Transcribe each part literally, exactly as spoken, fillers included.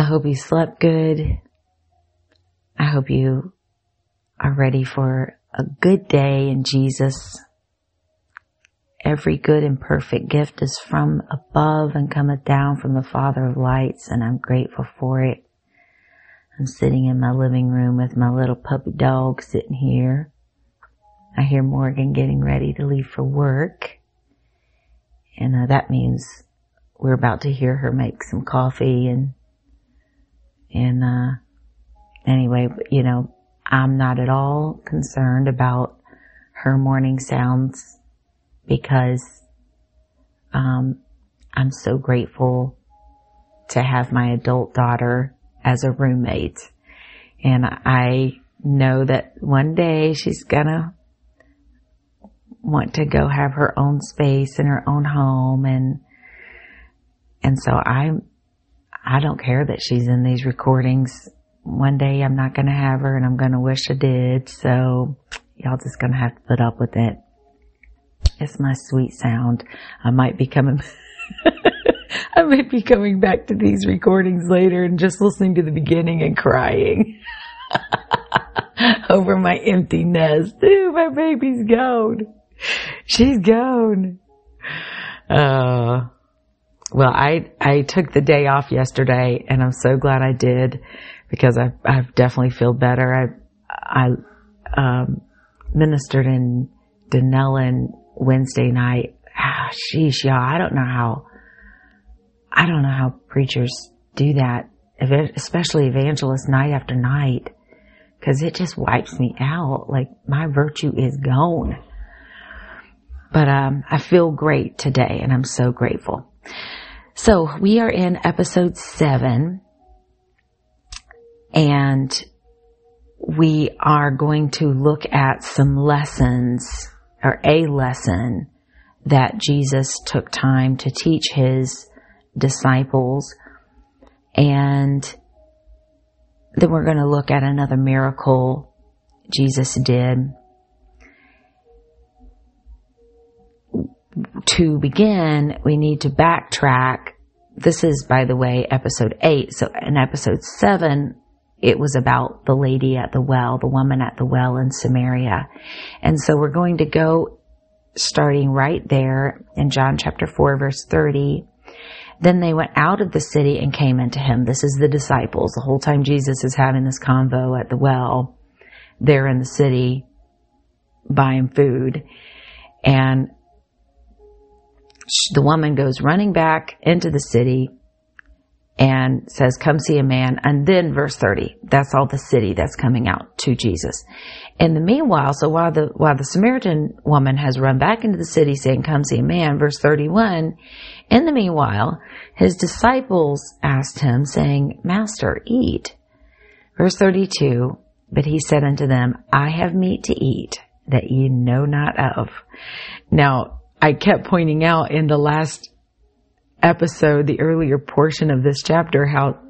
I hope you slept good. I hope you are ready for a good day in Jesus. Every good and perfect gift is from above and cometh down from the Father of lights, and I'm grateful for it. I'm sitting in my living room with my little puppy dog sitting here. I hear Morgan getting ready to leave for work. And uh, that means we're about to hear her make some coffee and, and, uh, anyway, you know, I'm not at all concerned about her morning sounds because, um, I'm so grateful to have my adult daughter as a roommate. And I know that one day she's gonna want to go have her own space in her own home. And, and so I, I don't care that she's in these recordings. One day I'm not going to have her and I'm going to wish I did. So y'all just going to have to put up with it. It's my sweet sound. I might be coming, I might be coming back to these recordings later and just listening to the beginning and crying over my empty nest. Ooh, my baby's gone. She's gone. Uh, well, I, I took the day off yesterday and I'm so glad I did because I, I definitely feel better. I, I, um, ministered in Dunellen Wednesday night. Ah, sheesh, y'all. I don't know how, I don't know how preachers do that, especially evangelists night after night, because it just wipes me out. Like my virtue is gone. But um, I feel great today, and I'm so grateful. So we are in episode seven, and we are going to look at some lessons, or a lesson that Jesus took time to teach his disciples, and then we're going to look at another miracle Jesus did. To begin, we need to backtrack. This is, by the way, episode eight. So in episode seven, it was about the lady at the well, the woman at the well in Samaria. And so we're going to go starting right there in John chapter four, verse thirty. Then they went out of the city and came into him. This is the disciples. The whole time Jesus is having this convo at the well, they're in the city buying food. And the woman goes running back into the city and says, come see a man. And then verse thirty, that's all the city that's coming out to Jesus. In the meanwhile, so while the, while the Samaritan woman has run back into the city saying, come see a man, verse thirty-one, in the meanwhile, his disciples asked him, saying, Master, eat. Verse thirty-two, but he said unto them, I have meat to eat that ye know not of. Now, I kept pointing out in the last episode, the earlier portion of this chapter, how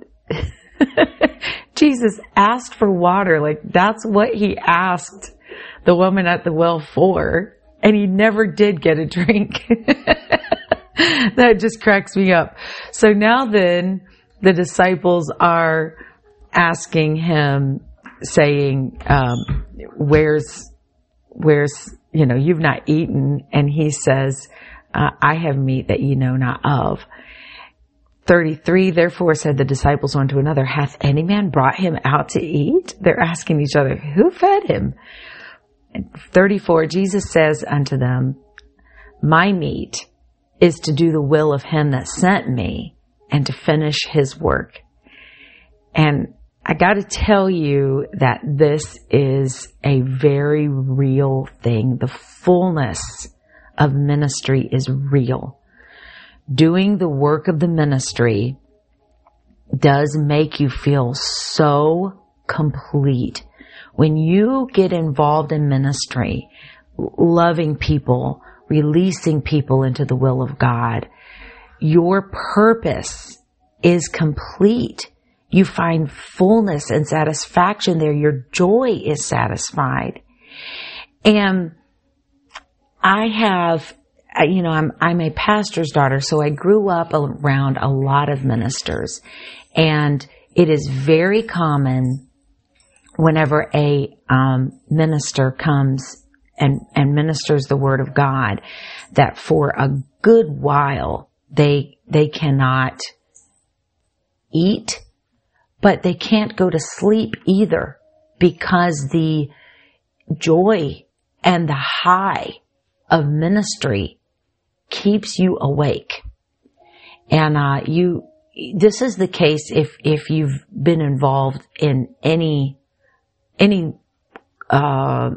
Jesus asked for water. Like, that's what he asked the woman at the well for. And he never did get a drink. That just cracks me up. So now then, the disciples are asking him, saying, um, where's, where's, you know, you've not eaten. And he says, uh, I have meat that ye know not of. thirty-three, therefore said the disciples one to another, hath any man brought him out to eat? They're asking each other, who fed him? And thirty-four, Jesus says unto them, my meat is to do the will of him that sent me and to finish his work. And I got to tell you that this is a very real thing. The fullness of ministry is real. Doing the work of the ministry does make you feel so complete. When you get involved in ministry, loving people, releasing people into the will of God, your purpose is complete. You find fullness and satisfaction there. Your joy is satisfied. And I have, you know, I'm, I'm a pastor's daughter, so I grew up around a lot of ministers. And It is very common whenever a um, minister comes and, and ministers the Word of God that for a good while they they cannot eat, but they can't go to sleep either because the joy and the high of ministry keeps you awake. And uh, you, this is the case if if you've been involved in any any uh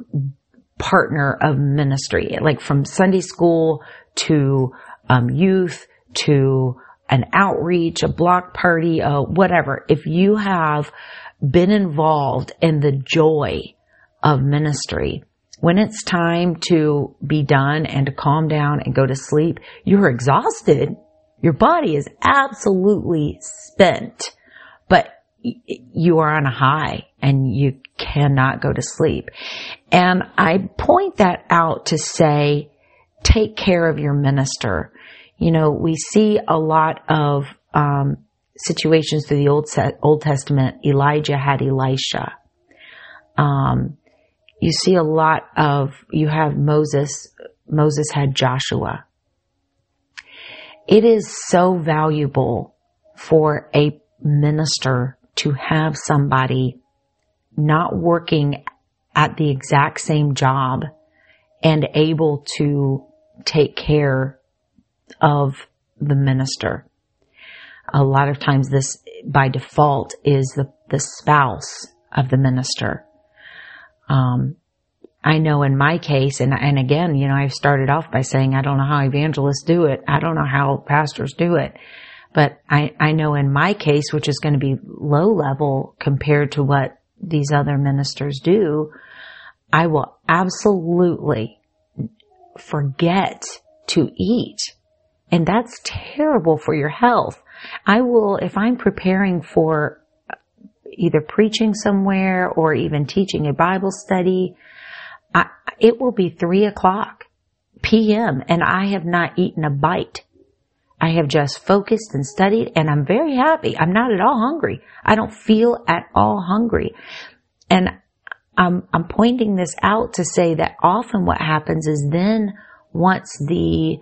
partner of ministry, like from Sunday school to um youth to an outreach, a block party, uh whatever. If you have been involved in the joy of ministry, when it's time to be done and to calm down and go to sleep, you're exhausted. Your body is absolutely spent, but you are on a high and you cannot go to sleep. And I point that out to say, take care of your minister. You know, we see a lot of um, situations through the Old Old Testament. Elijah had Elisha. Um, you see a lot of, you have Moses. Moses had Joshua. It is so valuable for a minister to have somebody not working at the exact same job and able to take care of the minister. A lot of times this by default is the, the spouse of the minister. Um, I know in my case, and, and again, you know, I've started off by saying, I don't know how evangelists do it. I don't know how pastors do it. But I, I know in my case, which is going to be low level compared to what these other ministers do, I will absolutely forget to eat. And that's terrible for your health. I will, if I'm preparing for either preaching somewhere or even teaching a Bible study, I, it will be three o'clock p.m. and I have not eaten a bite. I have just focused and studied, and I'm very happy. I'm not at all hungry. I don't feel at all hungry. And I'm, I'm pointing this out to say that often what happens is then once the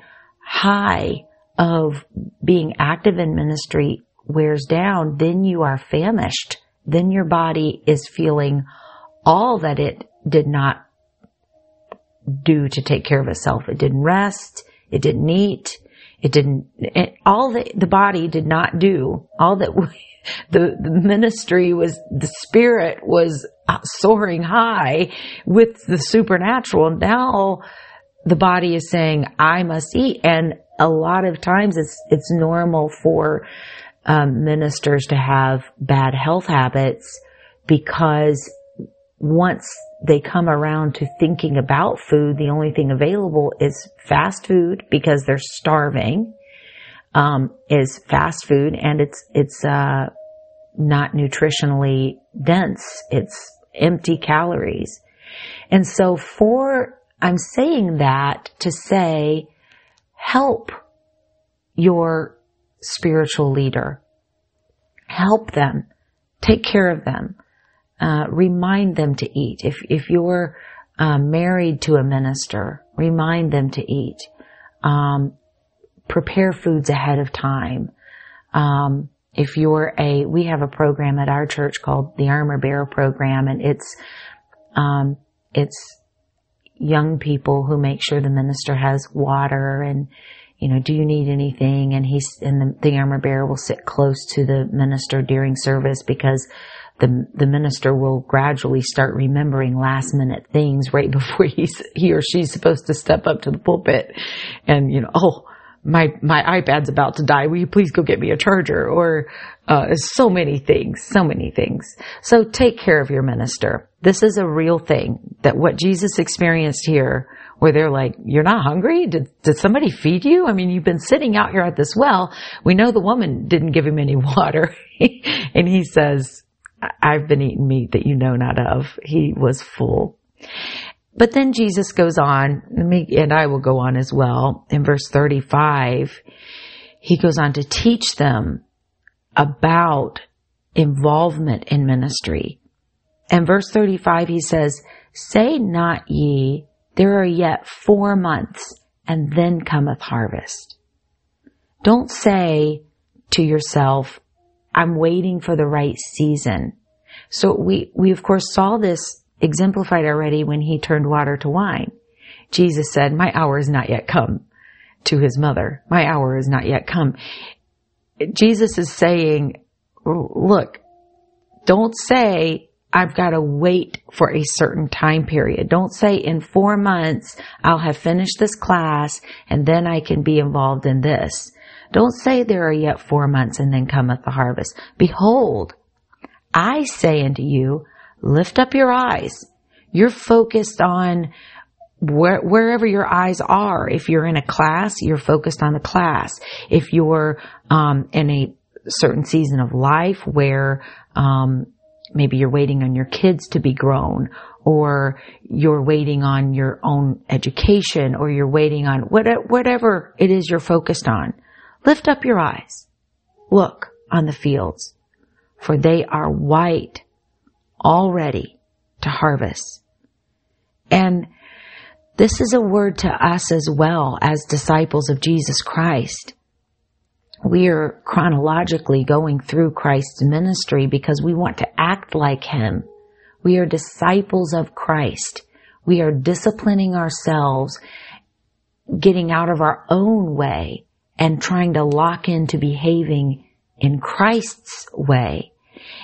high of being active in ministry wears down, then you are famished. Then your body is feeling all that it did not do to take care of itself. It didn't rest. It didn't eat. It didn't, it, all that the body did not do, all that we, the, the ministry was, the spirit was soaring high with the supernatural. Now the body is saying, I must eat. And a lot of times it's, it's normal for um, ministers to have bad health habits because once they come around to thinking about food, the only thing available is fast food because they're starving, um, is fast food, and it's, it's, uh, not nutritionally dense. It's empty calories. And so for, I'm saying that to say, help your spiritual leader. Help them. Take care of them. Uh, remind them to eat. If, if you're, uh, married to a minister, remind them to eat. Um, prepare foods ahead of time. Um, if you're a, we have a program at our church called the Armor Bearer Program, and it's, um, it's young people who make sure the minister has water and, you know, do you need anything? And he's, and the, the Armor Bearer will sit close to the minister during service because The, the minister will gradually start remembering last minute things right before he's, he or she's supposed to step up to the pulpit. And, you know, oh, my, my iPad's about to die. Will you please go get me a charger? Or, uh, so many things, so many things. So take care of your minister. This is a real thing that what Jesus experienced here, where they're like, you're not hungry? Did, did somebody feed you? I mean, you've been sitting out here at this well. We know the woman didn't give him any water. And he says, I've been eating meat that you know not of. He was full. But then Jesus goes on, and I will go on as well. In verse thirty-five, he goes on to teach them about involvement in ministry. And verse thirty-five, he says, "Say not ye, there are yet four months, and then cometh harvest." Don't say to yourself, "I'm waiting for the right season." So we, we of course saw this exemplified already when he turned water to wine. Jesus said, "My hour is not yet come," to his mother. "My hour is not yet come." Jesus is saying, look, don't say, "I've got to wait for a certain time period." Don't say, "In four months, I'll have finished this class, and then I can be involved in this." Don't say, "There are yet four months, and then cometh the harvest." "Behold, I say unto you, lift up your eyes." You're focused on where, wherever your eyes are. If you're in a class, you're focused on the class. If you're um, in a certain season of life where um, maybe you're waiting on your kids to be grown, or you're waiting on your own education, or you're waiting on what, whatever it is you're focused on, lift up your eyes. Look on the fields, for they are white, all ready to harvest. And this is a word to us as well as disciples of Jesus Christ. We are chronologically going through Christ's ministry because we want to act like Him. We are disciples of Christ. We are disciplining ourselves, getting out of our own way, and trying to lock into behaving in Christ's way.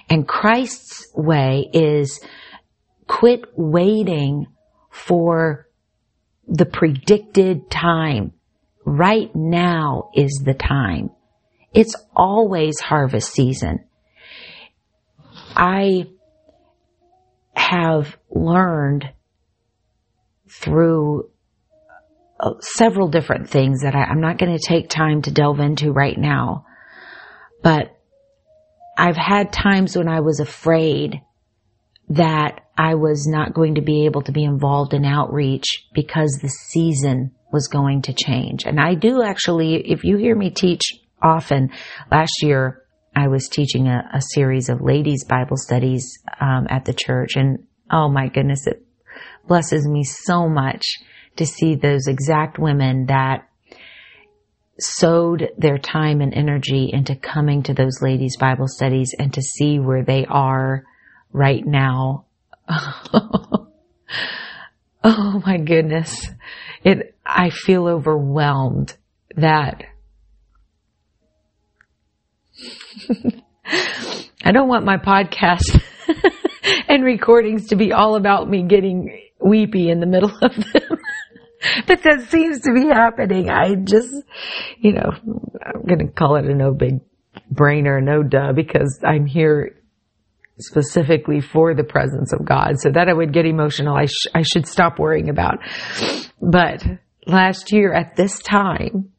And Christ's way is quit waiting for the predicted time. Right now is the time. It's always harvest season. I have learned through several different things that I, I'm not going to take time to delve into right now, but I've had times when I was afraid that I was not going to be able to be involved in outreach because the season was going to change. And I do actually, if you hear me teach often, last year I was teaching a, a series of ladies' Bible studies um, at the church, and oh my goodness, it blesses me so much to see those exact women that sowed their time and energy into coming to those ladies' Bible studies, and to see where they are right now. Oh my goodness. It, I feel overwhelmed that I don't want my podcast and recordings to be all about me getting weepy in the middle of them. But that seems to be happening. I just, you know, I'm going to call it a no big brainer, no duh, because I'm here specifically for the presence of God. So that I would get emotional, I, sh- I should stop worrying about. But last year at this time,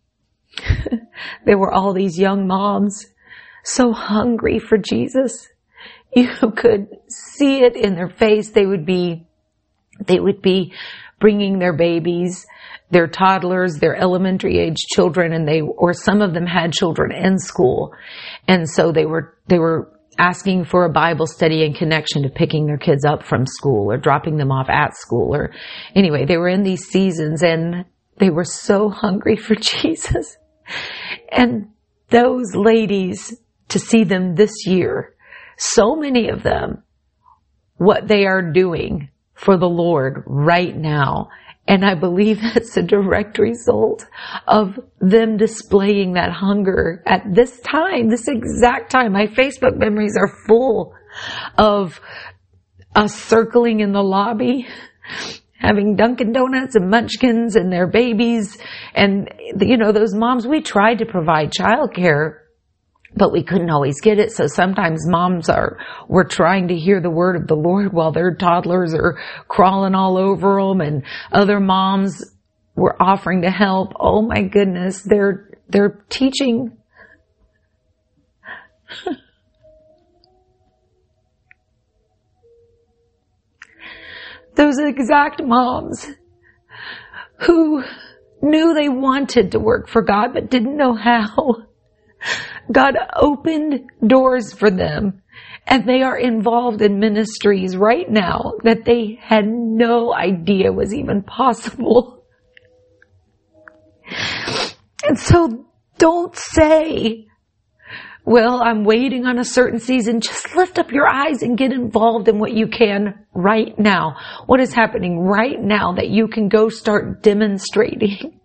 there were all these young moms so hungry for Jesus. You could see it in their face. They would be, they would be bringing their babies, their toddlers, their elementary age children, and they, or some of them had children in school. And so they were, they were asking for a Bible study in connection to picking their kids up from school or dropping them off at school, or anyway, they were in these seasons and they were so hungry for Jesus. And those ladies, to see them this year, so many of them, what they are doing for the Lord right now. And I believe that's a direct result of them displaying that hunger at this time, this exact time. My Facebook memories are full of us circling in the lobby, having Dunkin' Donuts and munchkins and their babies. And, you know, those moms, we tried to provide childcare, but we couldn't always get it. So sometimes moms are, were trying to hear the word of the Lord while their toddlers are crawling all over them, and other moms were offering to help. Oh my goodness. They're, they're teaching. Those exact moms who knew they wanted to work for God, but didn't know how. God opened doors for them And they are involved in ministries right now that they had no idea was even possible. And so don't say, well, I'm waiting on a certain season. Just lift up your eyes and get involved in what you can right now. What is happening right now that you can go start demonstrating?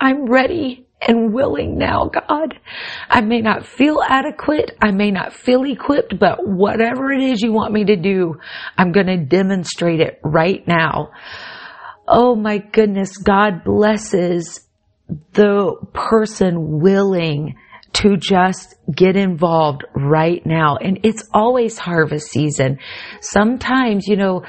I'm ready and willing now, God. I may not feel adequate. I may not feel equipped, but whatever it is you want me to do, I'm going to demonstrate it right now. Oh my goodness. God blesses the person willing to just get involved right now. And it's always harvest season. Sometimes, you know,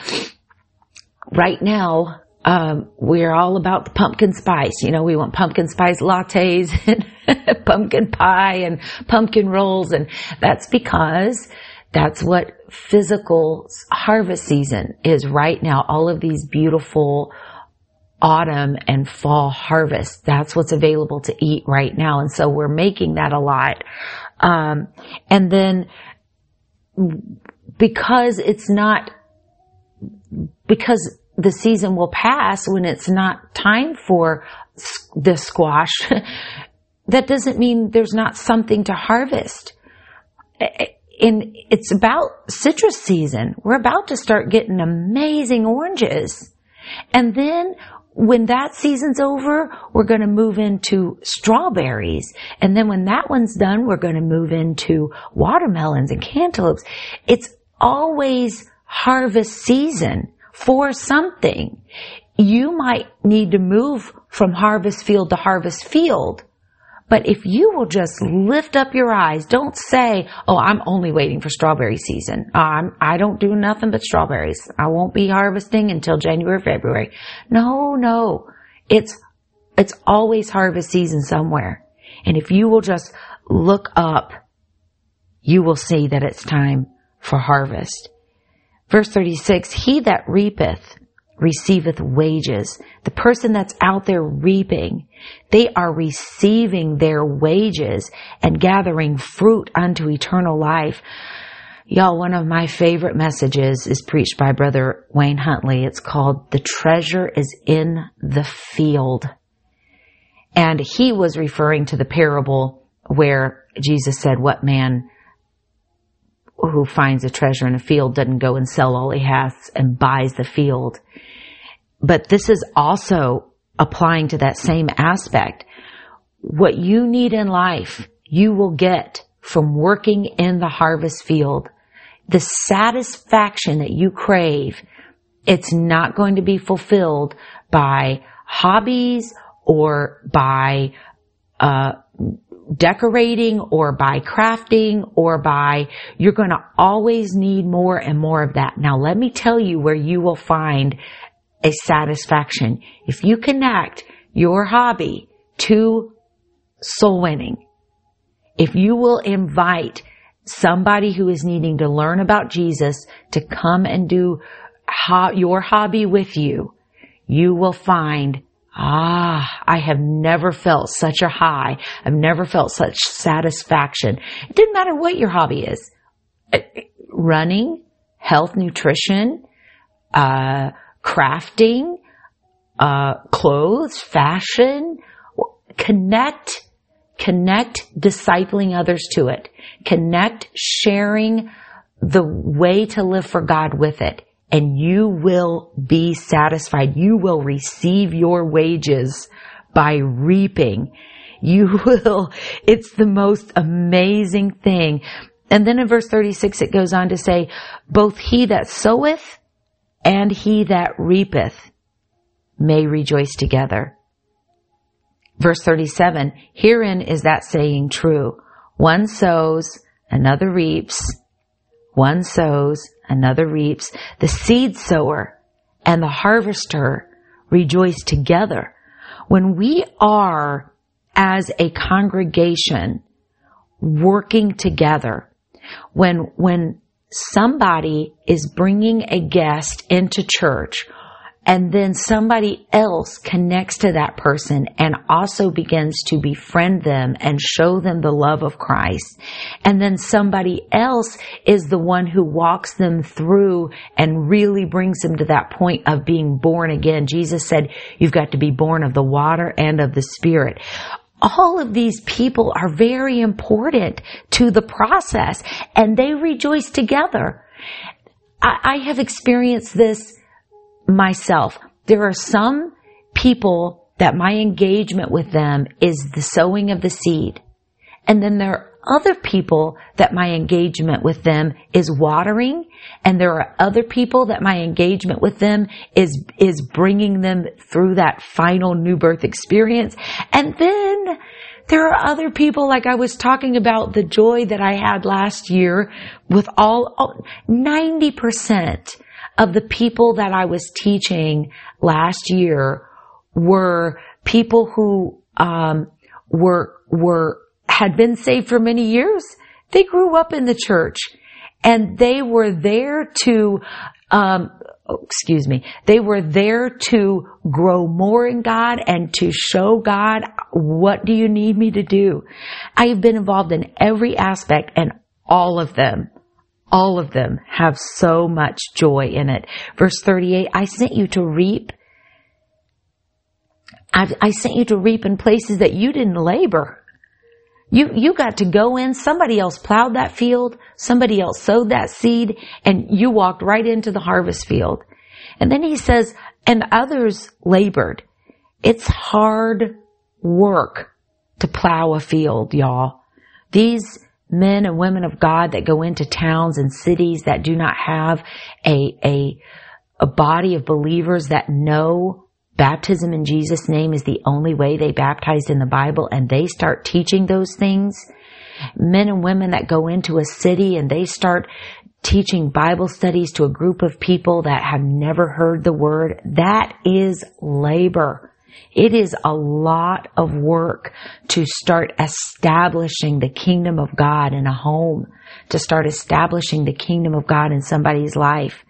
right now, Um, we're all about the pumpkin spice. You know, we want pumpkin spice lattes and pumpkin pie and pumpkin rolls. And that's because that's what physical harvest season is right now. All of these beautiful autumn and fall harvests. That's what's available to eat right now. And so we're making that a lot. Um, and then because it's not, because the season will pass when it's not time for the squash. That doesn't mean there's not something to harvest. And it's about citrus season. We're about to start getting amazing oranges. And then when that season's over, we're going to move into strawberries. And then when that one's done, we're going to move into watermelons and cantaloupes. It's always harvest season. For something, you might need to move from harvest field to harvest field. But if you will just lift up your eyes, don't say, oh, I'm only waiting for strawberry season. Um, I don't do nothing but strawberries. I won't be harvesting until January, February. No, no. It's, it's always harvest season somewhere. And if you will just look up, you will see that it's time for harvest. Verse thirty-six, he that reapeth receiveth wages. The person that's out there reaping, they are receiving their wages and gathering fruit unto eternal life. Y'all, one of my favorite messages is preached by Brother Wayne Huntley. It's called, The Treasure is in the Field. And he was referring to the parable where Jesus said, what man who finds a treasure in a field doesn't go and sell all he has and buys the field. But this is also applying to that same aspect. What you need in life, you will get from working in the harvest field. The satisfaction that you crave, it's not going to be fulfilled by hobbies or by, uh, decorating or by crafting or by, you're going to always need more and more of that. Now, let me tell you where you will find a satisfaction. If you connect your hobby to soul winning, if you will invite somebody who is needing to learn about Jesus to come and do ho- your hobby with you, you will find Ah, I have never felt such a high. I've never felt such satisfaction. It didn't matter what your hobby is. Running, health, nutrition, uh, crafting, uh, clothes, fashion. Connect, connect discipling others to it. Connect sharing the way to live for God with it. And you will be satisfied. You will receive your wages by reaping. You will. It's the most amazing thing. And then in verse thirty-six, it goes on to say, both he that soweth and he that reapeth may rejoice together. Verse thirty-seven, herein is that saying true. One sows, another reaps. One sows, another reaps. The seed sower and the harvester rejoice together. When we are, as a congregation, working together, when, when somebody is bringing a guest into church and then somebody else connects to that person and also begins to befriend them and show them the love of Christ. And then somebody else is the one who walks them through and really brings them to that point of being born again. Jesus said, you've got to be born of the water and of the Spirit. All of these people are very important to the process, and they rejoice together. I, I have experienced this myself. There are some people that my engagement with them is the sowing of the seed. And then there are other people that my engagement with them is watering. And there are other people that my engagement with them is, is bringing them through that final new birth experience. And then there are other people, like I was talking about the joy that I had last year with all, ninety percent of the people that I was teaching last year were people who, um, were, were, had been saved for many years. They grew up in the church, and they were there to, um, oh, excuse me, they were there to grow more in God and to show God, what do you need me to do? I have been involved in every aspect, and all of them, all of them have so much joy in it. Verse thirty-eight, I sent you to reap. I, I sent you to reap in places that you didn't labor. You, you got to go in, somebody else plowed that field, somebody else sowed that seed, and you walked right into the harvest field. And then he says, and others labored. It's hard work to plow a field, y'all. These men and women of God that go into towns and cities that do not have a, a, a body of believers that know baptism in Jesus' name is the only way they baptized in the Bible, and they start teaching those things. Men and women that go into a city and they start teaching Bible studies to a group of people that have never heard the word, that is labor. It is a lot of work to start establishing the kingdom of God in a home, to start establishing the kingdom of God in somebody's life.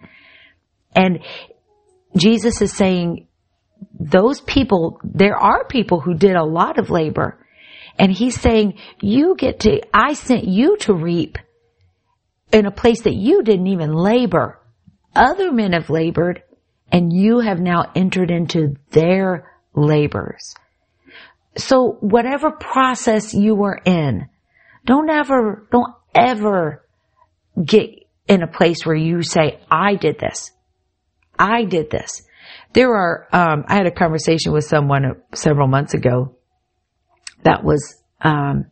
And Jesus is saying, those people, there are people who did a lot of labor. And he's saying, you get to, I sent you to reap in a place that you didn't even labor. Other men have labored, and you have now entered into their labors. So whatever process you are in, don't ever, don't ever get in a place where you say, I did this. I did this. There are, um, I had a conversation with someone several months ago that was, um,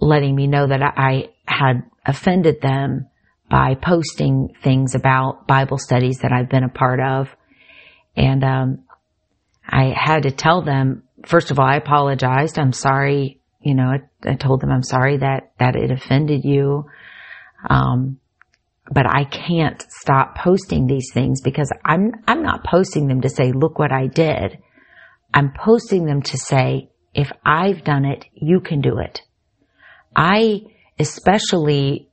letting me know that I had offended them by posting things about Bible studies that I've been a part of. And, um, I had to tell them, first of all, I apologized. I'm sorry. You know, I, I told them I'm sorry that, that it offended you. Um, But I can't stop posting these things because I'm, I'm not posting them to say, look what I did. I'm posting them to say, if I've done it, you can do it. I, especially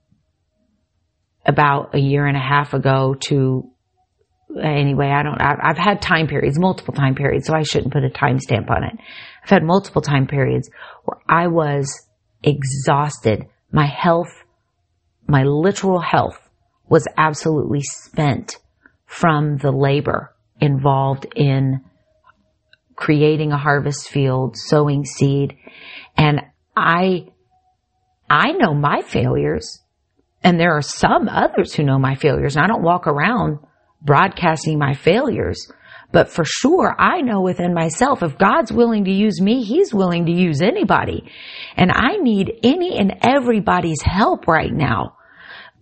about a year and a half ago to, anyway, I don't, I've had time periods, multiple time periods, so I shouldn't put a time stamp on it. I've had multiple time periods where I was exhausted. My health, my literal health, was absolutely spent from the labor involved in creating a harvest field, sowing seed. And I, I know my failures, and there are some others who know my failures. And I don't walk around broadcasting my failures, but for sure I know within myself, if God's willing to use me, he's willing to use anybody. And I need any and everybody's help right now.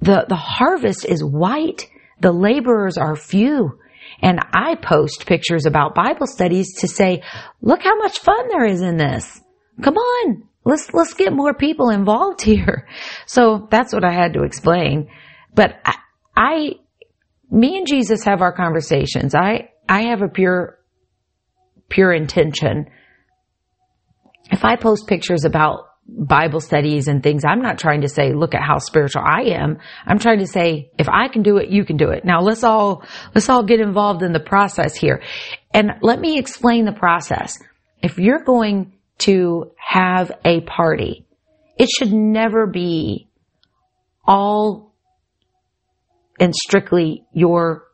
The, the harvest is white. The laborers are few. And I post pictures about Bible studies to say, look how much fun there is in this. Come on. Let's, let's get more people involved here. So that's what I had to explain. But I, I me and Jesus have our conversations. I, I have a pure, pure intention. If I post pictures about Bible studies and things, I'm not trying to say, look at how spiritual I am. I'm trying to say, if I can do it, you can do it. Now let's all, let's all get involved in the process here. And let me explain the process. If you're going to have a party, it should never be all and strictly your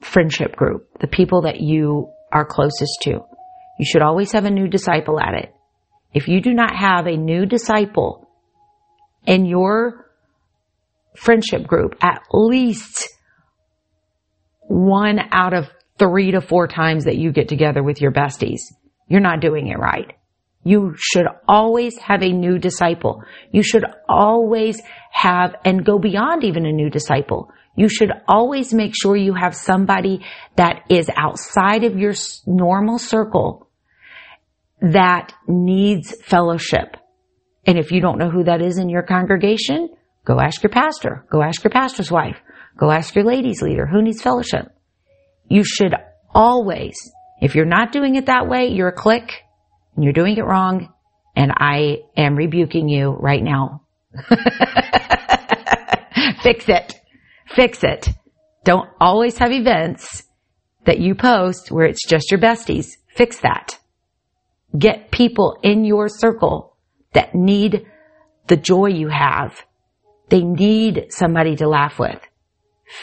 friendship group, the people that you are closest to. You should always have a new disciple at it. If you do not have a new disciple in your friendship group at least one out of three to four times that you get together with your besties, you're not doing it right. You should always have a new disciple. You should always have, and go beyond even a new disciple. You should always make sure you have somebody that is outside of your normal circle that needs fellowship. And if you don't know who that is in your congregation, go ask your pastor. Go ask your pastor's wife. Go ask your ladies leader. Who needs fellowship? You should always, if you're not doing it that way, you're a clique and you're doing it wrong. And I am rebuking you right now. Fix it. Fix it. Don't always have events that you post where it's just your besties. Fix that. Get people in your circle that need the joy you have. They need somebody to laugh with.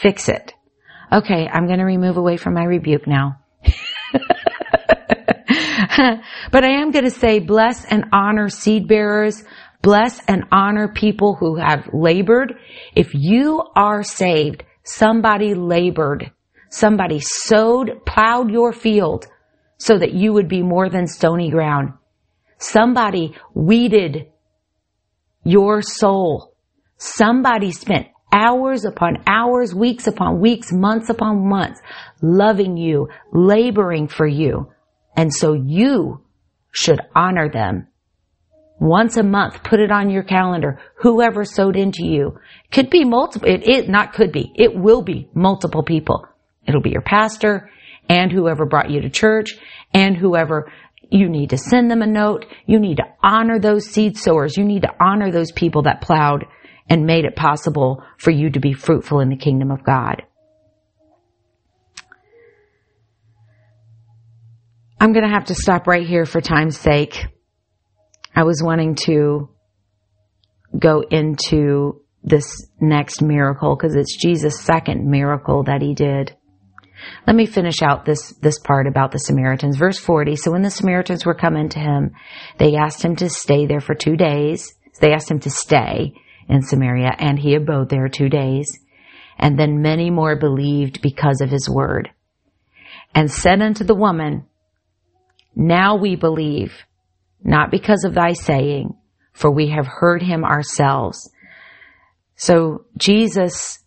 Fix it. Okay, I'm going to remove away from my rebuke now. But I am going to say, bless and honor seed bearers. Bless and honor people who have labored. If you are saved, somebody labored. Somebody sowed, plowed your field so that you would be more than stony ground. Somebody weeded your soul. Somebody spent hours upon hours, weeks upon weeks, months upon months, loving you, laboring for you. And so you should honor them. Once a month, put it on your calendar. Whoever sowed into you. Could be multiple, it, it not could be, it will be multiple people. It'll be your pastor and whoever brought you to church and whoever. You need to send them a note. You need to honor those seed sowers. You need to honor those people that plowed and made it possible for you to be fruitful in the kingdom of God. I'm going to have to stop right here for time's sake. I was wanting to go into this next miracle because it's Jesus' second miracle that he did. Let me finish out this, this part about the Samaritans. Verse forty, so when the Samaritans were coming to him, they asked him to stay there for two days. They asked him to stay in Samaria, and he abode there two days. And then many more believed because of his word. And said unto the woman, now we believe, not because of thy saying, for we have heard him ourselves. So Jesus,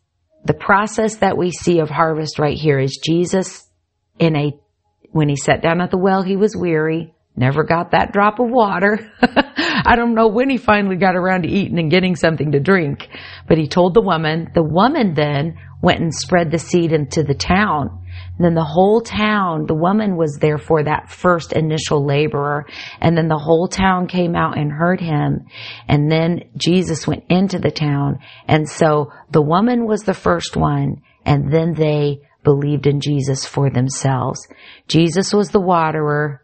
the process that we see of harvest right here is Jesus in a, when he sat down at the well, he was weary, never got that drop of water. I don't know when he finally got around to eating and getting something to drink, but he told the woman, the woman then went and spread the seed into the town. And then the whole town, the woman was there for that first initial laborer. And then the whole town came out and heard him. And then Jesus went into the town. And so the woman was the first one. And then they believed in Jesus for themselves. Jesus was the waterer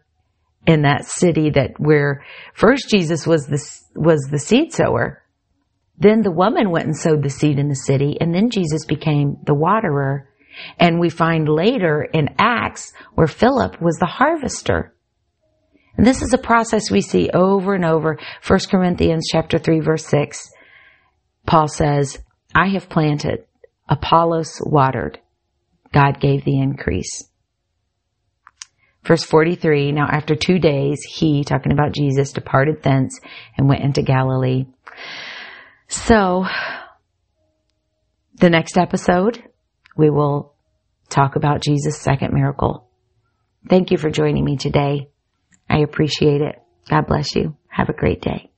in that city that where first Jesus was the, was the seed sower. Then the woman went and sowed the seed in the city. And then Jesus became the waterer. And we find later in Acts where Philip was the harvester. And this is a process we see over and over. First Corinthians chapter three, verse six, Paul says, I have planted, Apollos watered, God gave the increase. Verse forty-three, now after two days, he, talking about Jesus, departed thence and went into Galilee. So, the next episode, we will talk about Jesus' second miracle. Thank you for joining me today. I appreciate it. God bless you. Have a great day.